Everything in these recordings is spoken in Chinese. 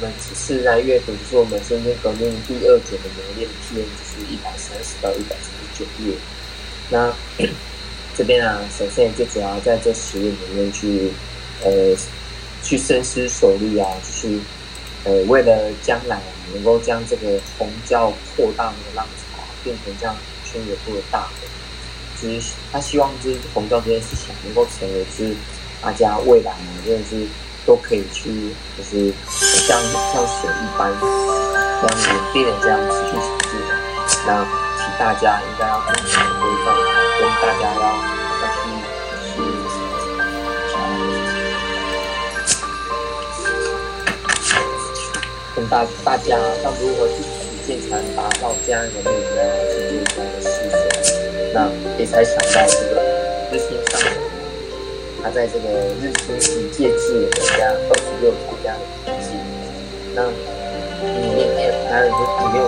我们只是来阅读《我们圣经革命》第2卷的磨练篇，就是130到139页。那这边啊，首先就主要在这10页里面去深思熟虑啊，就是为了将来能够将这个红教扩大的浪潮变成这样全国度的大火，就是他希望就是红教这件事情能够成为是大家未来真的是都可以去就是像水一般像稳定的这样持续前进。那其实大家应该要更加的规范，跟大家要跟大家要如何去实践才能达到这样一个目标，去做这样的事情。那也才想到这个日清上人，他在这个日清十戒制的这样26条这样的笔记，那里面我觉得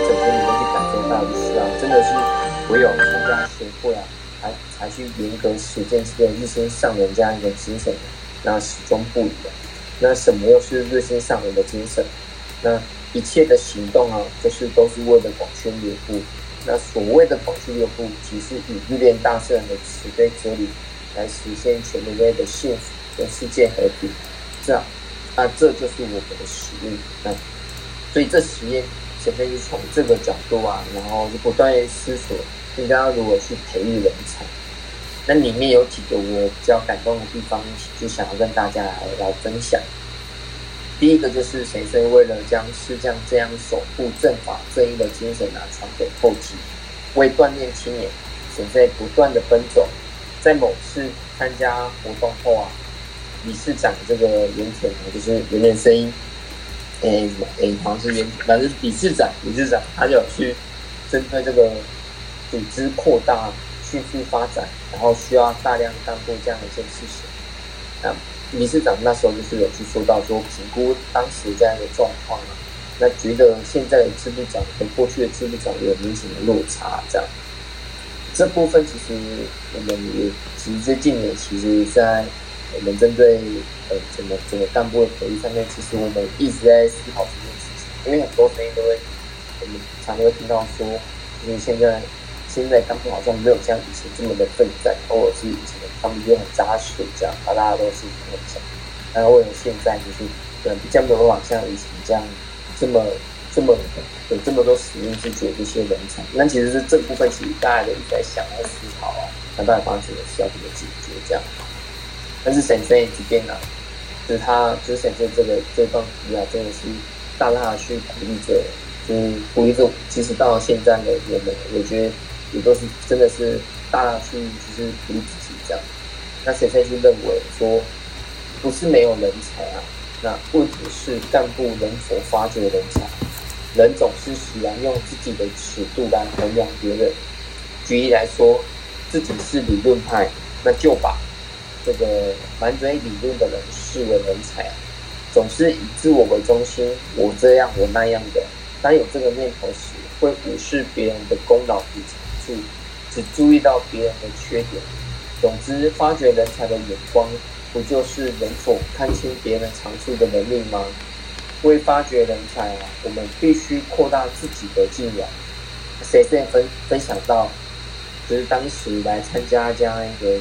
这整篇里面去感受到就是啊，真的是唯有通过学会啊，才去严格实践这个日清上人这样一个精神，然后始终不移的。那什么又是日清上人的精神？那一切的行动啊，就是都是为了广宣流布。那所谓的广宣流布，即是以日莲大圣的慈悲哲理来实现全人类的幸福跟世界和平。这就是我们的使命。所以这10页前面是从这个角度啊，然后就不断思索应该要如何去培育人才。那里面有几个我比较感动的地方，就想要跟大家 来分享。第一个就是神圣为了将世将这样守护正法正义的精神啊传给后继，为锻炼青年，神圣不断的奔走。在某次参加活动后啊，理事长这个原田就是有点声音，好像是原田，反正理事长他就有去针对这个组织扩大迅速发展，然后需要大量干部这样的一件事情。那理事长那时候就是有去说到说评估当时这样的状况啊，那觉得现在的支部长跟过去的支部长有明显的落差这样。这部分其实我们也这近年其实在我们针对整个干部的培育上面，其实我们一直在思考这件事情，因为很多声音都会我们常常会听到说，就是现在干部好像没有像以前这么的奋战，偶尔是以前他们就很扎实这样，大家都是很强。然后为了现在就是可能比较没有办法像以前这样这么有这么多使命去解决这些人才。那其实是这部分其实大家都一直在想要思考啊，想办法怎么需要怎么解决这样。但是神圣这边呢，就是他就是神圣这段题啊，真的是大去鼓励着，其实到现在的我们，我觉得也都是真的是大去就是鼓励自己这样。那神圣就认为说，不是没有人才啊，那问题是干部能否发掘人才？人总是喜欢用自己的尺度来衡量别人。举例来说，自己是理论派，那就把这个满嘴理论的人视为人才。总是以自我为中心，我这样我那样的。当有这个念头时，会无视别人的功劳与长处，只注意到别人的缺点。总之，发掘人才的眼光，不就是能否看清别人长处的能力吗？为发掘人才啊，我们必须扩大自己的敬仰。谁在分享到，就是当时来参加这样一个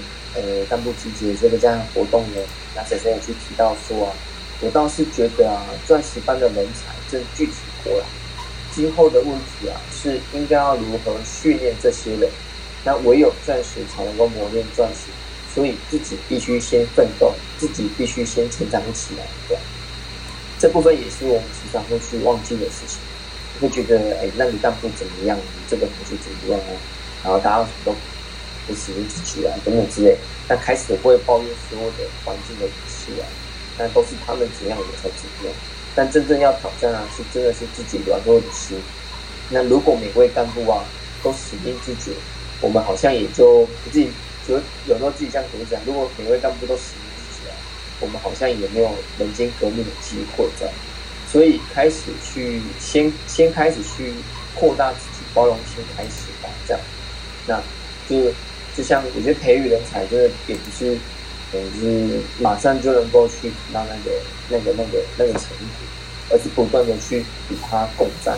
干部集结这个这样的活动呢，那谁也去提到说啊，我倒是觉得啊，钻石般的人才正聚集过来，今后的问题啊是应该要如何训练这些人。那唯有钻石才能够磨练钻石。所以自己必须先奋斗，自己必须先成长起来。对，这部分也是我们时常会去忘记的事情，会觉得那你干部怎么样，你这个同学怎么样啊，然后大家都不使用自己啊等等之类。那开始会抱怨所有的环境的语气啊，那都是他们怎样我才怎样。但真正要挑战啊，是真的是自己软弱的心。那如果每位干部啊都使命自觉，我们好像也就不自己。有时候自己像国长，如果每位干部都使命自觉，我们好像也没有人间革命的机会这样。所以开始去先开始去扩大自己包容心开始吧，这样。那就像我觉得培育人才就是也不是马上就能够去拿那个成果，而是不断的去与它共战，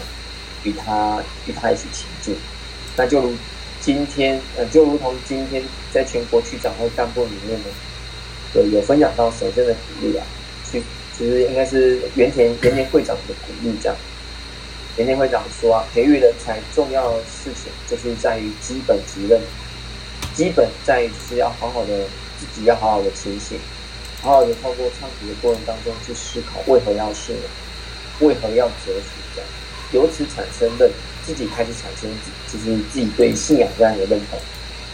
与它一起前进。那就如同今天在全国区长会干部里面呢，有分享到神圣的鼓励啊，其实应该是原田会长的鼓励这样。原田会长说啊，培育人才重要的事情就是在于基本责任，基本在于就是自己要好好的清醒，好好的透过唱题的过程当中去思考为何要信仰，为何要折服这样，由此产生认自己开始产生就是自己对信仰这样的认同，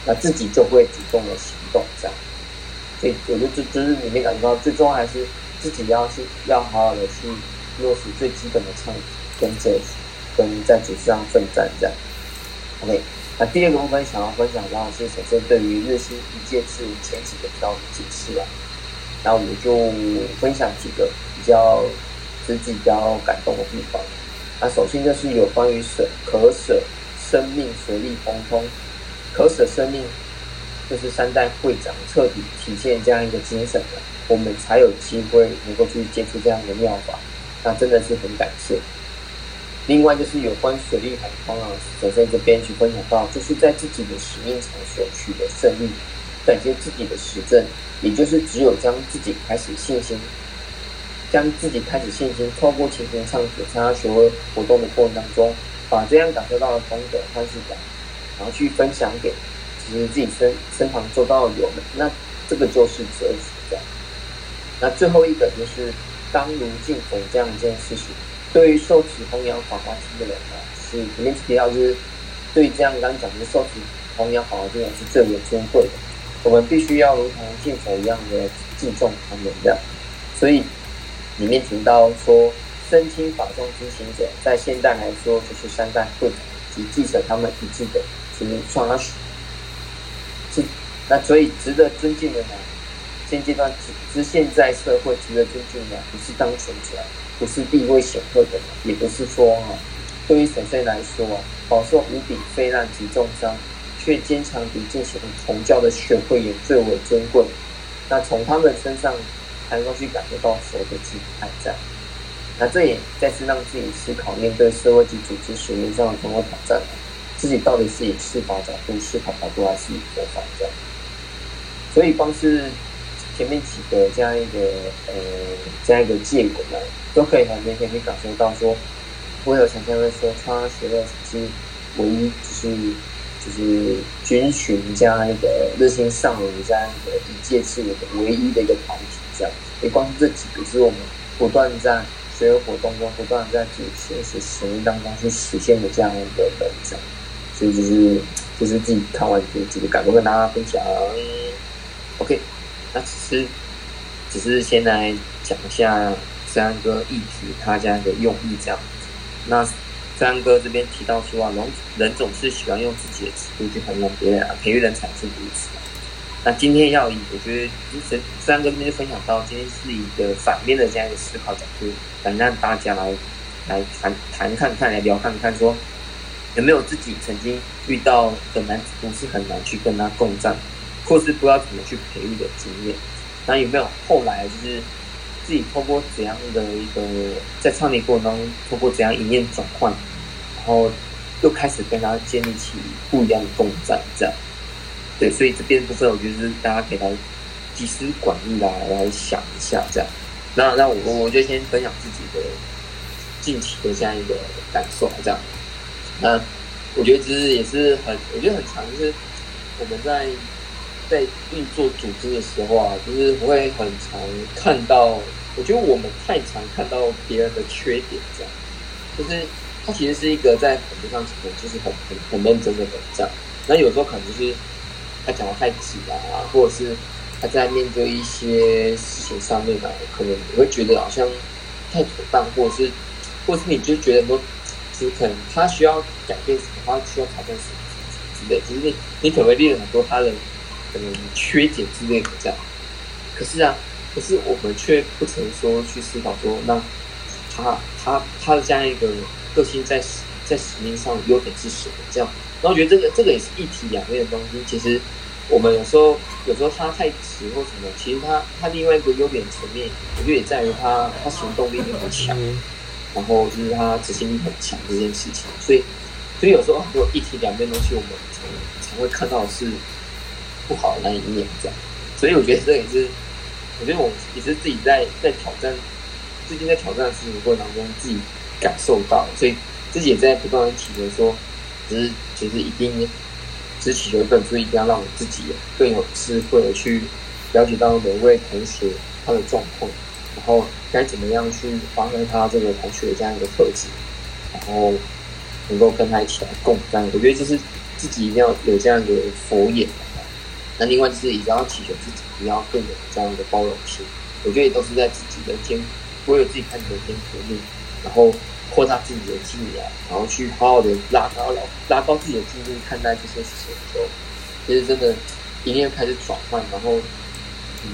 那自己就会主动的行动这样。所以我觉得就是里面感觉到最重要还是自己要好好的去落实最基本的唱题跟折服跟在组织上奋战这样。OK， 那第二个部分想要分享到的是首先对于日新一届次前几个标准解释啊。那我就分享几个比较感动的地方。那首先就是有关于可舍生命随力亨通，可舍生命就是三代会长彻底体现这样一个精神的，我们才有机会能够去接触这样的妙法，那真的是很感谢。另外就是有关水利洪荒啊，首先这边去分享到，就是在自己的使命场所取得胜利，感谢自己的实证。也就是只有将自己开始信心，透过前行上所参加学会活动的过程当中，把这样感受到的功德和善感，然后去分享给其实自己身旁周遭的友们，那这个就是折服这样。那最后一个就是当如敬佛这样一件事情，对于受持弘扬法华经的人呢，是里面提到就是对这样刚讲的受持弘扬法华经的人是最为尊贵的。我们必须要如同敬佛一样的敬重他们这样，所以里面提到说，身轻法重之行者，在现代来说就是三代会长及继承他们遗志的是创阿许，那所以值得尊敬的呢，现阶段之现在社会值得尊敬的，不是当权者，不是地位显赫的人，也不是说对于神圣来说饱受无比非难及重伤，却坚强地进行崇教的学会也最为珍贵，那从他们身上才能够去感受到佛的慈爱在。那这也再次让自己思考面对社会及组织使命上的种种挑战，自己到底是以司法角度、思考角度还是以佛法这样。所以光是前面几个这样一个结果呢，都可以很明显去感受到说，为何常常会说创阿学乐只是唯一就是遵循这样一个日新上人这样一个一届次的唯一的一个团体这样。也光是这几个是我们不断在学会活动中，不断在自己学习实践当中去实现的这样一个人这样。所以就是自己看完这几个感受跟大家分享。OK， 那只是先来讲一下三哥议题他这样一个用意这样。那三哥这边提到说啊，人总是喜欢用自己的尺度去衡量别人啊，培育人才是如此。那今天要以我觉得三哥这边就分享到，今天是以一个反面的这样一个思考角度，来让大家来谈看看，来聊看看说有没有自己曾经遇到的难题，不是很难去跟他共战，或是不知道怎么去培育的经验。那有没有后来就是自己透过怎样的一个在创立过程中，透过怎样一念转换，然后又开始跟他建立起不一样的共战这样。对，所以这边部分我觉得是大家可以来集思广益来想一下这样。那我就先分享自己的近期的这样一个感受这样。那我觉得其实也是我觉得很常就是我们在运作组织的时候啊，就是会很常看到，我觉得我们太常看到别人的缺点这样，就是他其实是一个在本质上就是很认真的人这样，那有时候可能就是他讲的太急啊，或者是他在面对一些事情上面啊，可能你会觉得好像太妥当，或者是你就觉得说，就是可能他需要改变什么，他需要挑战什么之类，就是你可能会列了很多他的可能缺点之类的这样，可是我们却不曾说去思考说，那他的这样一个个性在使命上优点是什么这样。然后我觉得这个也是一体两面的东西。其实我们有时候他太直或什么，其实他另外一个优点层面，我觉得也在于他行动力很强。然后就是他执行力很强这件事情。所以有时候如果一体两面东西，我们常会看到是不好的那一面这样。所以我觉得这也是，我觉得我也是自己在挑战，最近在挑战的事情过程当中自己感受到，所以自己也在不断的体会说，就是其实一定。之前有一本书一定要让我自己更有智慧的去了解到每位同学他的状况，然后该怎么样去发挥他这个同学这样一个特质，然后能够跟他一起来共担。我觉得就是自己一定要有这样一个佛眼，那另外就是也要祈求自己不要更有这样一个包容心。我觉得也都是在自己的天，我有自己看你的天赋力，然后扩大自己的境界，然后去好好的拉高自己的境界，看待这些事情的时候，其实真的一定要开始转换。然后，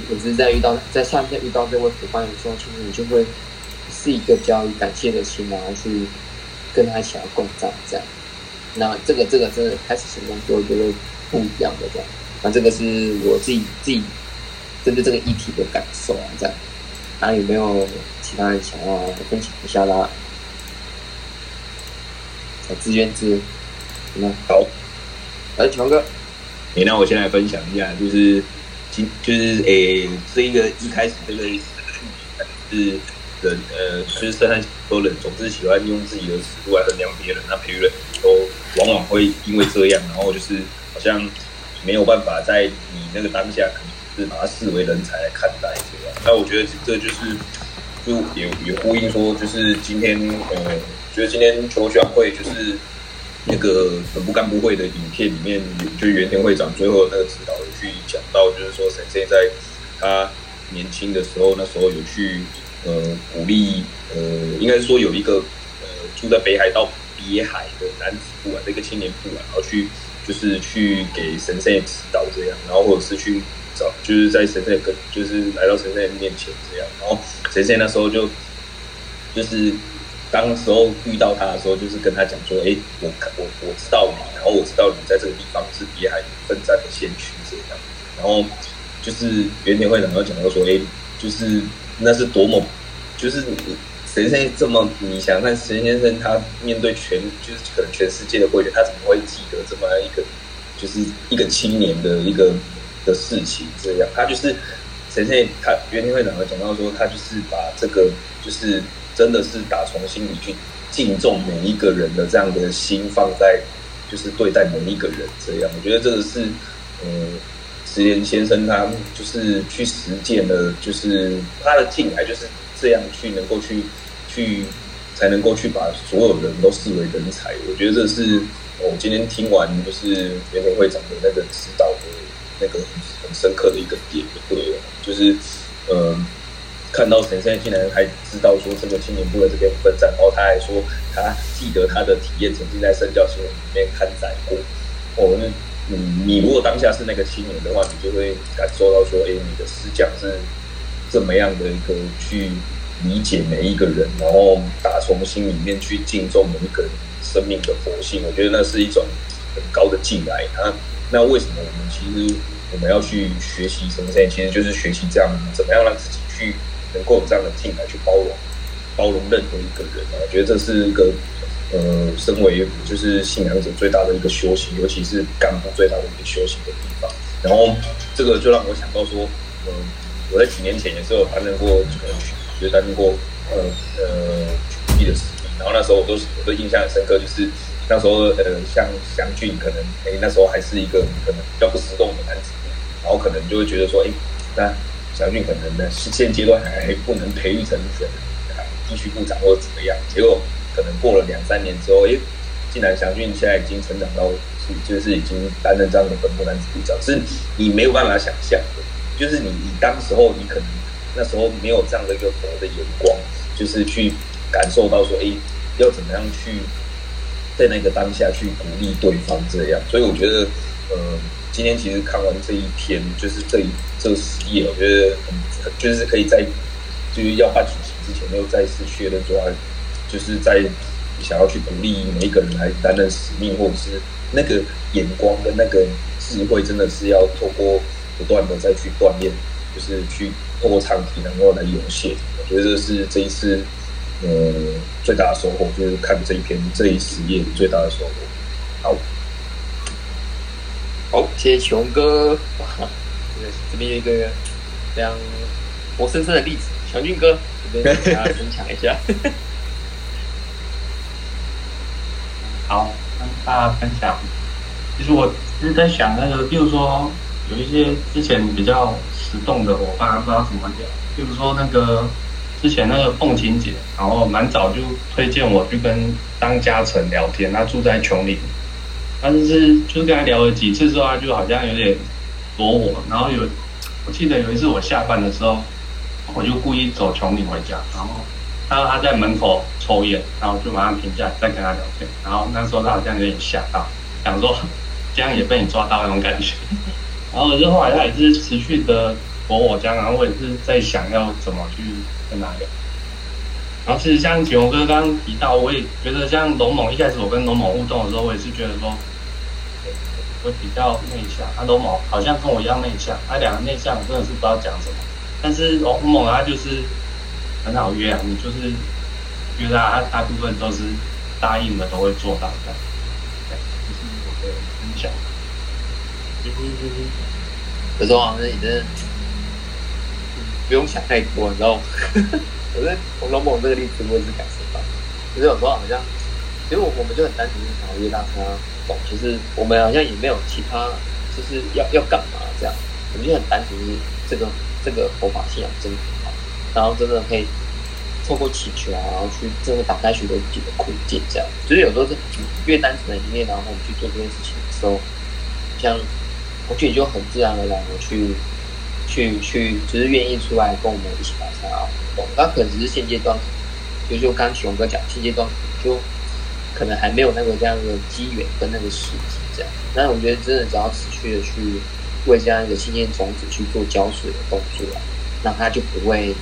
我只是在上面遇到这位伙伴的时候，其实你就会是一个比较感谢的心，然后去跟他一起来共战这样。那这个真的开始成功之后，就会不一样的这样。那这个是我自己针对这个议题的感受啊，这样。那有没有其他人想要分享一下啦？自愿制，好，来强哥，那我先来分享一下，就是这一个一开始这个是人，就是圣诞说人总是喜欢用自己的尺度来衡量别人，那培育人都往往会因为这样，然后就是好像没有办法在你那个当下，可能是把它视为人才来看待这样。那我觉得这就是也呼应说，就是今天我觉得今天球选会就是那个本部干部会的影片里面，就是原田会长最后那个指导有去讲到，就是说神仙在他年轻的时候，那时候有去鼓励应该说有一个住在北海道别海的男子部啊，这个青年部啊，然后去就是去给神仙指导这样，然后或者是去找就是在神仙跟就是来到神仙面前这样，然后神仙那时候就是。当时候遇到他的时候，就是跟他讲说：“我知道你，然后我知道你在这个地方是别海奋战的先驱这样。”然后就是原田会长又讲到说：“就是那是多么，就是神仙这么，你想看神先生他面对就是可能全世界的规矩，他怎么会记得这么一个就是一个青年的一个的事情这样？他就是神仙，他原田会长又讲到说，他就是把这个就是。”真的是打从心里去敬重每一个人的这样的心放在，就是对待每一个人这样。我觉得这个是，石田先生他就是去实践的，就是他的进来就是这样去能够去才能够去把所有人都视为人才。我觉得这是我今天听完就是原田会长的那个指导的那个很深刻的一个点，对，就是看到神仙竟然还知道说这个青年部的这边奋战，然后他还说他记得他的体验曾经在圣教新闻里面刊载过。你如果当下是那个青年的话，你就会感受到说，你的师匠是怎么样的一个去理解每一个人，然后打从心里面去敬重每一个人生命的佛性。我觉得那是一种很高的敬爱。那为什么我们其实我们要去学习神仙，其实就是学习这样怎么样让自己去。能够有这样的进来去包容任何一个人啊，我觉得这是一个身为就是信仰者最大的一个修行，尤其是干部最大的一个修行的地方。然后这个就让我想到说，我在几年前也是有担任过曲艺的司仪，然后那时候我都印象很深刻，就是那时候像祥俊可能那时候还是一个可能比较不实动的男子，然后可能就会觉得说那。祥俊可能呢，现阶段还不能培育成地区部长或者怎么样，结果可能过了2-3年之后，竟然祥俊现在已经成长到就是已经担任这样的本部男子部长，是你没有办法想象的。就是你当时候你可能那时候没有这样的一个佛的眼光，就是去感受到说，要怎么样去在那个当下去鼓励对方这样。所以我觉得，今天其实看完这一篇，就是这10页，我觉得就是可以在就是要办主席之前，又再次确认说，就是在想要去鼓励每一个人来担任使命，或者是那个眼光跟那个智慧，真的是要透过不断的再去锻炼，就是去透过唱题，然后来涌现。我觉得这是这一次最大的收获就是看这一篇这一实验最大的收获。好，好，谢谢琼哥。哇，这边有一个非常活生生的例子，强俊哥这边给大家分享一下。好，跟大家分享。其实我是在想那个，比如说有一些之前比较实动的伙伴，不知道怎么聊，比如说那个。之前那个凤琴姐，然后蛮早就推荐我去跟张嘉诚聊天，他住在琼林，但是就是跟他聊了几次之后，他就好像有点躲我。然后我记得有一次我下班的时候，我就故意走琼林回家，然后他在门口抽烟，然后就马上停下来再跟他聊天。然后那时候他好像有点吓到，想说这样也被你抓到那种感觉。然后就后来他也是持续的躲我家，然后我也是在想要怎么去。在哪里？然后其实像景宏哥刚刚提到，我也觉得像龙猛，一开始我跟龙猛互动的时候，我也是觉得说，我比较内向，龙猛好像跟我一样内向，两个内向我真的是不知道讲什么。但是龙猛他就是很好约啊，你就是约他，大部分都是答应的都会做到的。对，这是我的分享。可是王老师，你真的。不用想太多，你知道吗？我龙猛这个例子我也是感受到，就是有时候好像，其实我们就很单纯想要约大家懂，就是我们好像也没有其他，就是要干嘛这样，我们就很单纯，就是这个佛法信仰真的很好，然后真的可以透过祈求啊，然后去真的打开许多自己的困境这样，就是有时候是越单纯的一面，然后我们去做这件事情的时候，像我自己就很自然而然的去只是愿意出来跟我们一起打沙啊活动，那可能只是现阶段，就刚启宏哥讲，现阶段就可能还没有那个这样的机缘跟那个时机这样。那我觉得真的只要持续的去为这样一个信念种子去做浇水的动作啊，那它就不会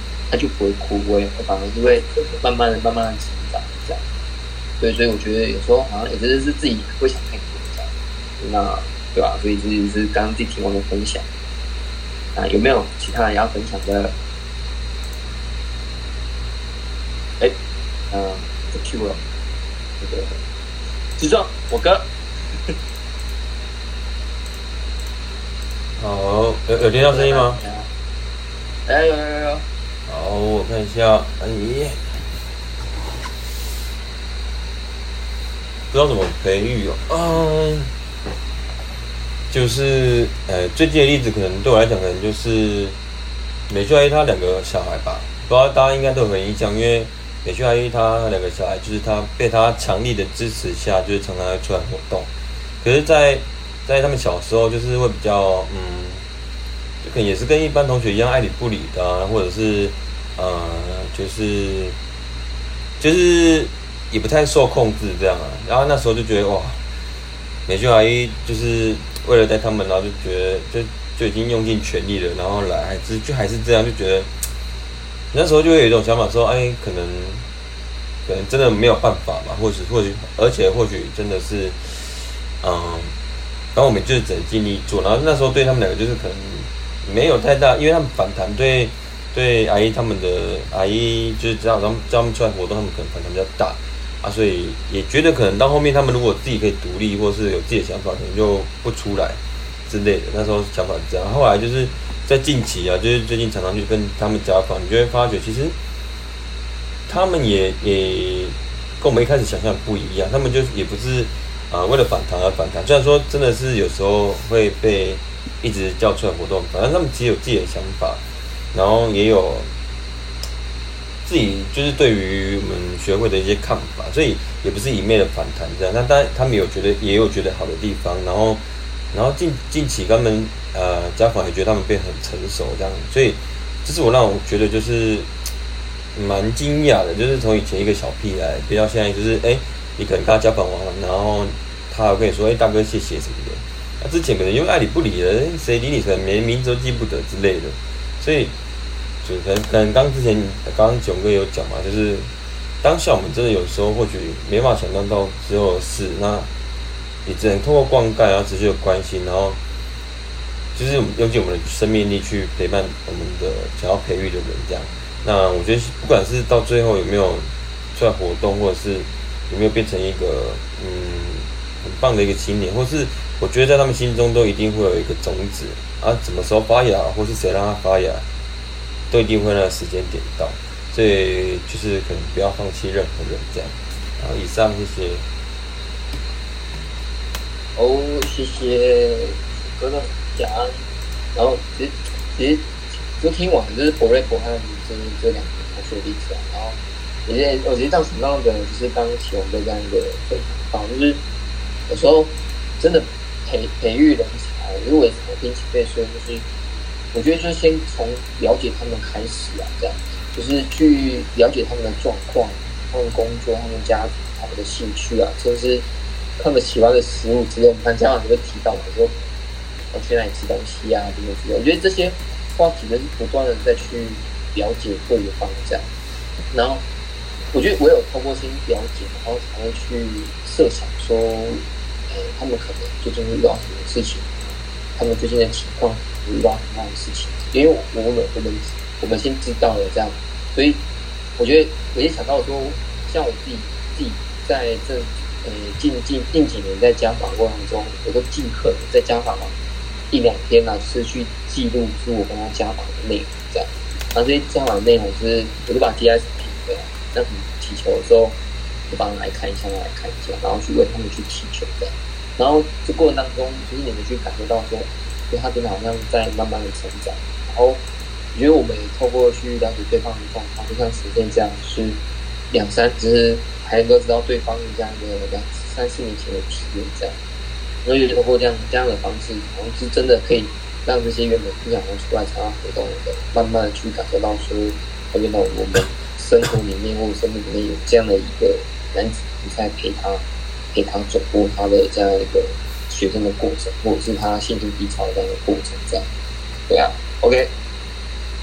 枯萎，反而就会慢慢的成长这样。所以我觉得有时候好像也真的是自己不想太多这样，那对吧？所以这就是刚刚自己听我的分享。啊，有没有其他人要分享的？不 Q 了，这个执中我哥。好，有听到声音吗？有。好，我看一下，不知道怎么培育哦。就是最近的例子可能对我来讲，可能就是美秀阿姨她两个小孩吧，不知道大家应该都有很印象，因为美秀阿姨她两个小孩，就是她被她强力的支持下，就是常常会出来活动。可是在他们小时候，就是会比较就可能也是跟一般同学一样爱理不理的啊，或者是就是也不太受控制这样啊。然后那时候就觉得哇，美秀阿姨就是。为了带他们，然后就觉得就已经用尽全力了，然后来还是这样，就觉得那时候就会有一种想法说，哎，可能真的没有办法吧，或许而且或许真的是，然后我们就是只能尽力做，然后那时候对他们两个就是可能没有太大，因为他们反弹对阿姨他们的阿姨就是叫他们出来活动，他们可能反弹比较大啊，所以也觉得可能到后面他们如果自己可以独立，或是有自己的想法，可能就不出来之类的。那时候想法是这样，后来就是在近期啊，就是最近常常去跟他们家访，你就会发觉其实他们也跟我们一开始想象不一样，他们就也不是为了反弹而反弹。虽然说真的是有时候会被一直叫出来活动，反正他们其实有自己的想法，然后也有。自己就是对于我们学会的一些看法，所以也不是一昧的反弹这样。那当然他们也有觉得好的地方，然后近期他们家访也觉得他们变得很成熟这样，所以这是让我觉得就是蛮惊讶的，就是从以前一个小屁孩，比较现在就是你可能跟他家访完了，然后他还跟你说大哥谢谢什么的，那之前可能因为爱理不理的，谁理你谁连名字都记不得之类的，所以。可能刚炯哥有讲嘛，就是当下我们真的有时候或许没办法想象到之后的事，那也只能透过灌溉，然后持续的关心，然后就是用尽我们的生命力去陪伴我们的想要培育的人这样。那我觉得不管是到最后有没有算活动，或者是有没有变成一个很棒的一个青年，或是我觉得在他们心中都一定会有一个种子啊，什么时候发芽，或是谁让它发芽，都一定会那个时间点到，所以就是可能不要放弃任何人这样。然后以上，谢谢。谢谢哥哥讲，然后其实就听完就是博瑞博和就是这两个同学的例子啊，然后我觉得当时那个就是刚启宏的这样一个分享，就是有时候真的培育人才，因为什么听前辈说，就是我觉得就先从了解他们开始啊，这样就是去了解他们的状况、他们工作、他们家庭、他们的兴趣啊，甚至他们喜欢的食物之类。你看家长就会提到嘛，说我去哪里吃东西啊，等等之类。我觉得这些话题都是不断的再去了解对方这样，然后我觉得唯有透过先了解，然后才会去设想说，他们可能最近遇到什么事情，他们最近的情况遇到什么样的事情，因为我们先知道了这样，所以我觉得我也想到说，像我自己在这近几年在家访过程中，我都尽可能在家访一两天啊，就是去记录住我跟他家访的内容这样，然后这些家访的内容就是我就把 GIS 拼回来，那你祈求的时候，就帮他来看一下，然后去为他们去祈求的。然后这过程当中，就是你们去感觉到说，就他真的好像在慢慢的成长。然后我觉得我们也透过去了解对方的状况，就像时间这样，就是两三只还能够知道对方这样的2、3、4年前的体验这样。我觉得透过这样的方式，然后是真的可以让这些原本不想出来参加活动的，慢慢的去感受到说，原来我们生活里面或者生命里面有这样的一个男子在陪他走过他的这样一个学生的过程，或者是他心情低潮的这样一个过程，这样对啊。OK，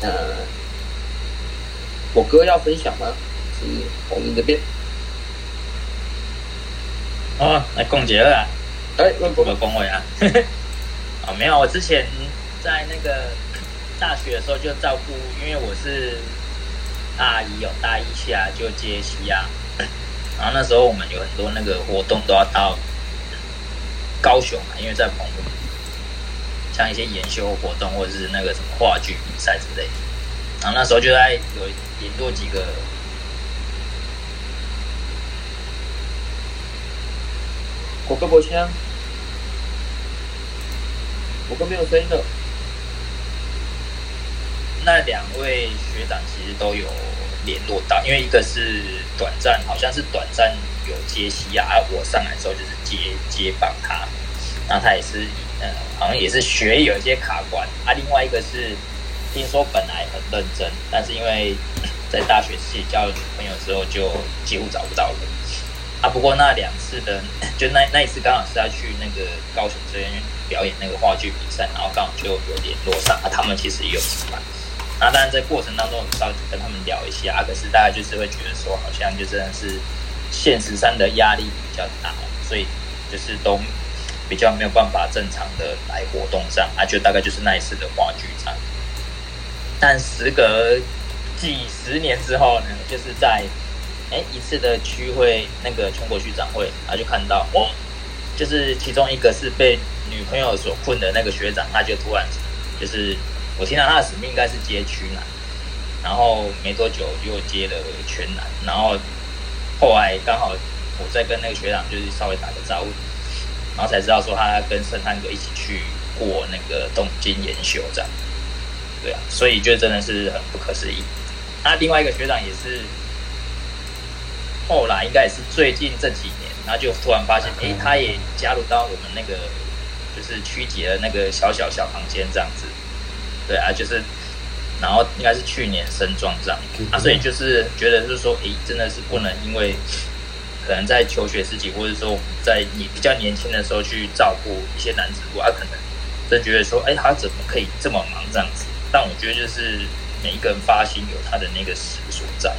那我哥要分享吗？是我们这边哦，来讲一下啦。我讲话啊。哦，没有，我之前在那个大学的时候就照顾，因为我是大一下就接西亚。然后那时候我们有很多那个活动都要到高雄嘛，因为在澎湖，像一些研修活动或者是那个什么话剧比赛之类的。然后那时候就在有联络几个国歌播枪，国歌没有声音的。那两位学长其实都有联络到，因为一个是好像是短暂有接西啊，我上来的时候就是接棒他，那他也是好像也是学业有一些卡关啊。另外一个是听说本来很认真，但是因为在大学自己交了女朋友之后就几乎找不到人啊。不过那两次的就那一次刚好是要去那个高雄这边表演那个话剧比赛，然后刚好就有联络上啊，他们其实也有什么。那当然，在过程当中，我稍微跟他们聊一下，可是大家就是会觉得说，好像就真的是现实上的压力比较大，所以就是都比较没有办法正常的来活动上啊，就大概就是那一次的话剧场。但时隔几十年之后呢，就是在一次的区会，那个全国区长会，他就看到我，就是其中一个是被女朋友所困的那个学长，他就突然就是。我听到他的使命应该是接区南，然后没多久又接了全南，然后后来刚好我在跟那个学长就是稍微打个招呼，然后才知道说他跟圣汉哥一起去过那个东京研修这样，对啊，所以就真的是很不可思议。那另外一个学长也是后来应该也是最近这几年，然后就突然发现，他也加入到我们那个就是区级的那个小房间这样子。对啊，就是，然后应该是去年升壮这样啊，所以就是觉得就是说，真的是不能因为可能在求学时期，或者说在你比较年轻的时候去照顾一些男子部，可能真觉得说，他怎么可以这么忙这样子？但我觉得就是每一个人发心有他的那个时所在，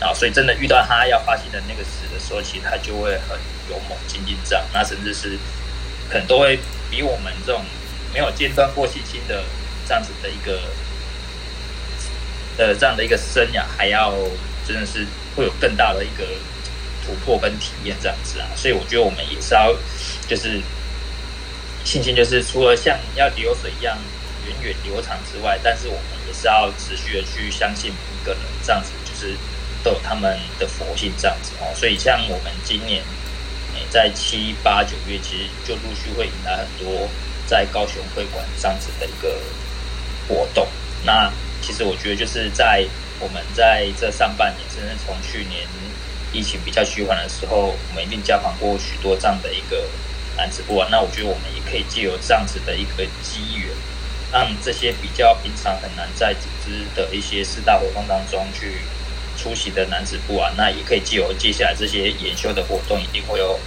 然后所以真的遇到他要发心的那个时的时候，其实他就会很勇猛精进这样，那甚至是可能都会比我们这种没有间断过细心的。这样子的一个，这样的一个生涯还要真的是会有更大的一个突破跟体验这样子啊。所以我觉得我们也是要就是信心，就是除了像要流水一样源远流长之外，但是我们也是要持续的去相信每一个人这样子，就是都有他们的佛性这样子哦。所以像我们今年在7、8、9月，其实就陆续会迎来很多在高雄会馆这样子的一个活动。那其实我觉得就是在我们在这上半年，甚至从去年疫情比较趋缓的时候，我们一定交换过许多这样的一个难直播啊。那我觉得我们也可以藉由这样子的一个机缘，让这些比较平常很难在组织的一些四大活动当中去出席的男子部啊，那也可以藉由接下来这些研修的活动，一定会有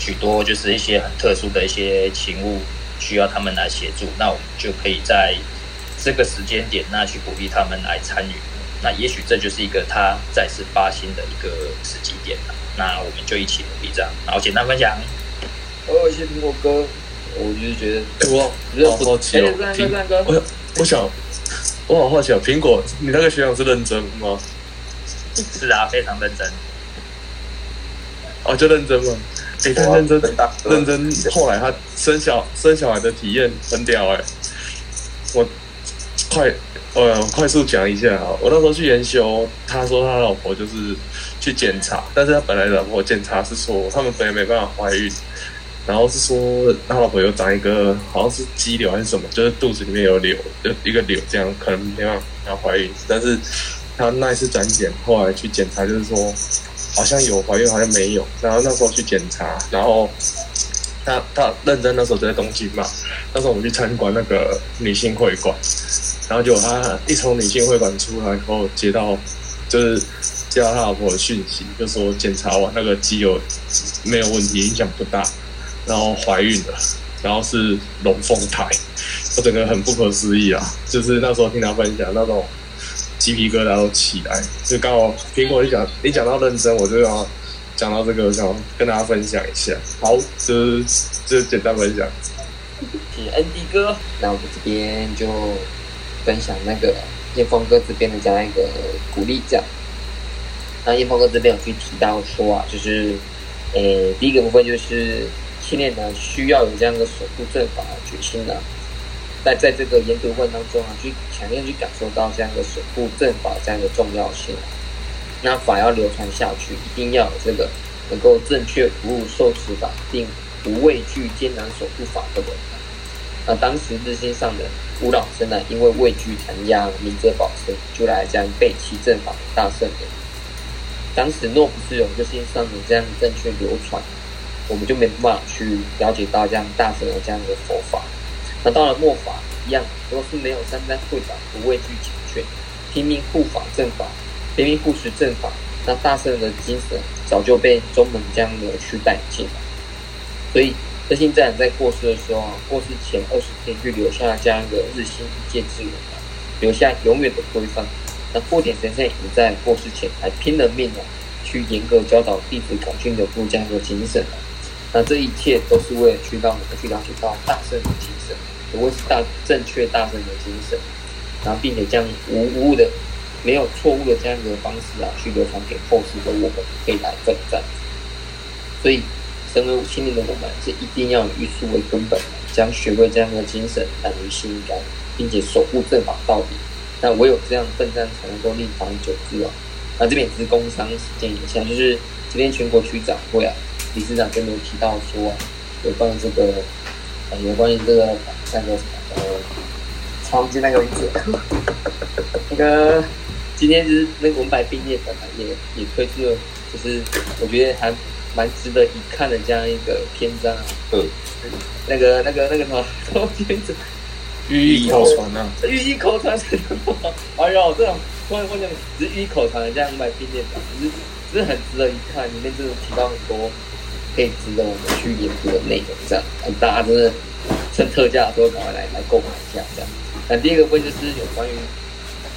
许多就是一些很特殊的一些勤务需要他们来协助，那我们就可以在这个时间点那去鼓励他们来参与，那也许这就是一个他再次发心的一个时机点啊，那我们就一起努力这样。好，简单分享。哦，谢谢苹果哥。我就是觉得，我好好奇哦，我好好奇哦，苹果，你那个学长是认真吗？是啊，非常认真。哦，就认真嘛。哎、欸，他认真，认真。后来他生小孩的体验很屌哎、欸。我快速讲一下啊。我那时候去研修，他说他老婆就是去检查，但是他本来老婆检查是说他们本来没办法怀孕。然后是说他老婆有长一个好像是肌瘤还是什么，就是肚子里面有瘤，就一个瘤这样，可能没办法怀孕。但是他那一次产检，后来去检查，就是说好像有怀孕，好像没有。然后那时候去检查，然后他认真那时候就在东京嘛，那时候我们去参观那个女性会馆，然后就他一从女性会馆出来以后，接到他老婆的讯息，就说检查完那个肌瘤没有问题，影响不大。然后怀孕了，然后是龙凤胎，我整个很不可思议啊！就是那时候听他分享，那种鸡皮疙瘩都起来。就刚好苹果一讲到认真，我就要讲到这个，想跟大家分享一下。好，就简单分享。是恩迪哥，那我们这边就分享那个燕峰哥这边的加一个鼓励奖。那燕峰哥这边有去提到说啊，就是第一个部分就是。青年呢，需要有这样的守护正法的决心呢、啊。那在这个研读会当中啊，去强烈去感受到这样的守护正法这样的重要性、啊。那法要流传下去，一定要有这个能够正确服务受持法定、不畏惧艰难守护法的人、啊。那当时日新上人吴老僧呢，因为畏惧残压明哲保身，就来这样背弃正法的大圣人。当时若不是有日新上人这样正确流传，我们就没办法去了解到这样大乘的这样的佛法。那到了末法一样，都是没有三三会法，不畏惧强权，拼命护法正法，拼命护持正法。那大乘的精神早就被宗门这样的去殆尽了。所以日新在过世的时候，过世前20天去留下这样一个日新一介之人，留下永远的规范。那富田神圣也在过世前还拼了命了，去严格教导弟子搞训的这样的精神。那这一切都是为了去让我们去了解到大乘的精神，也为是正确大乘的精神，然后并且这样无误的、没有错误的这样的方式啊，去流传给后世的我们，可以来奋战。所以，身为青年的我们是一定要以术为根本，将学会这样的精神纳于心肝，并且守护正法道理。那唯有这样奋战，才能够立长久之啊。那这边也是工商实践一下，就是这边全国区长会啊。理事长就没有提到说、啊、今天就是那个文白并列本、啊、也推出了，就是我觉得还蛮值得一看的这样一个篇章、啊。那个什么偷天者，寓意口传啊，寓意口传是什么？哎呦，这种关键只是寓意口传的这样文白并列本，就是很值得一看，里面真的提到很多。可以值得我们去研读的内容，这样大家真的趁特价的时候赶快来购买一下，这样。那第一个部分就是有关于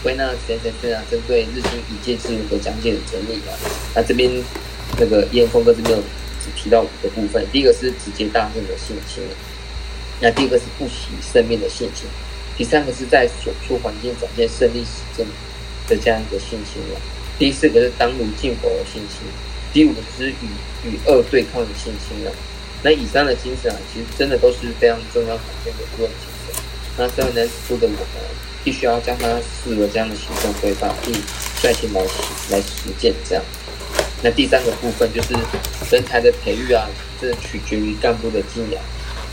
归纳神圣僧啊，针对日新一介之人的讲解的整理啊。那这边那个燕峰哥这边有提到5个部分，第一个是直接大乘的信心，那第二个是不惜生命的信心，第三个是在所处环境展现胜利实践的这样一个信心啊。第四个是当如敬佛的信心，第五个是与恶对抗的信心啊。那以上的精神啊，其实真的都是非常重要常见的入门精神。那身为男子出的我们，必须要将它视为这样的行动规范，并率先来实践这样。那第三个部分就是人才的培育啊，这取决于干部的敬仰。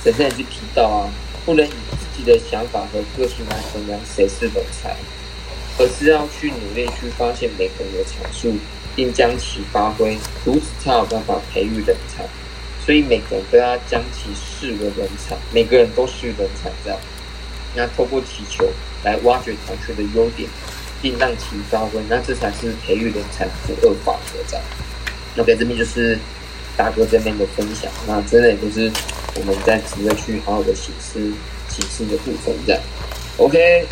神圣也是提到啊，不能以自己的想法和个性来衡量谁是人才，而是要去努力去发现每个人的长处，并将其发挥，如此才有办法培育人才。所以每个人都要将其视为人才，每个人都是人才这样。那透过祈求来挖掘长处的优点，并让其发挥，那这才是培育人才的二法则这样。OK， 这边就是大哥这边的分享，那真的也就是我们在值得去好好的省思的部分这样。OK。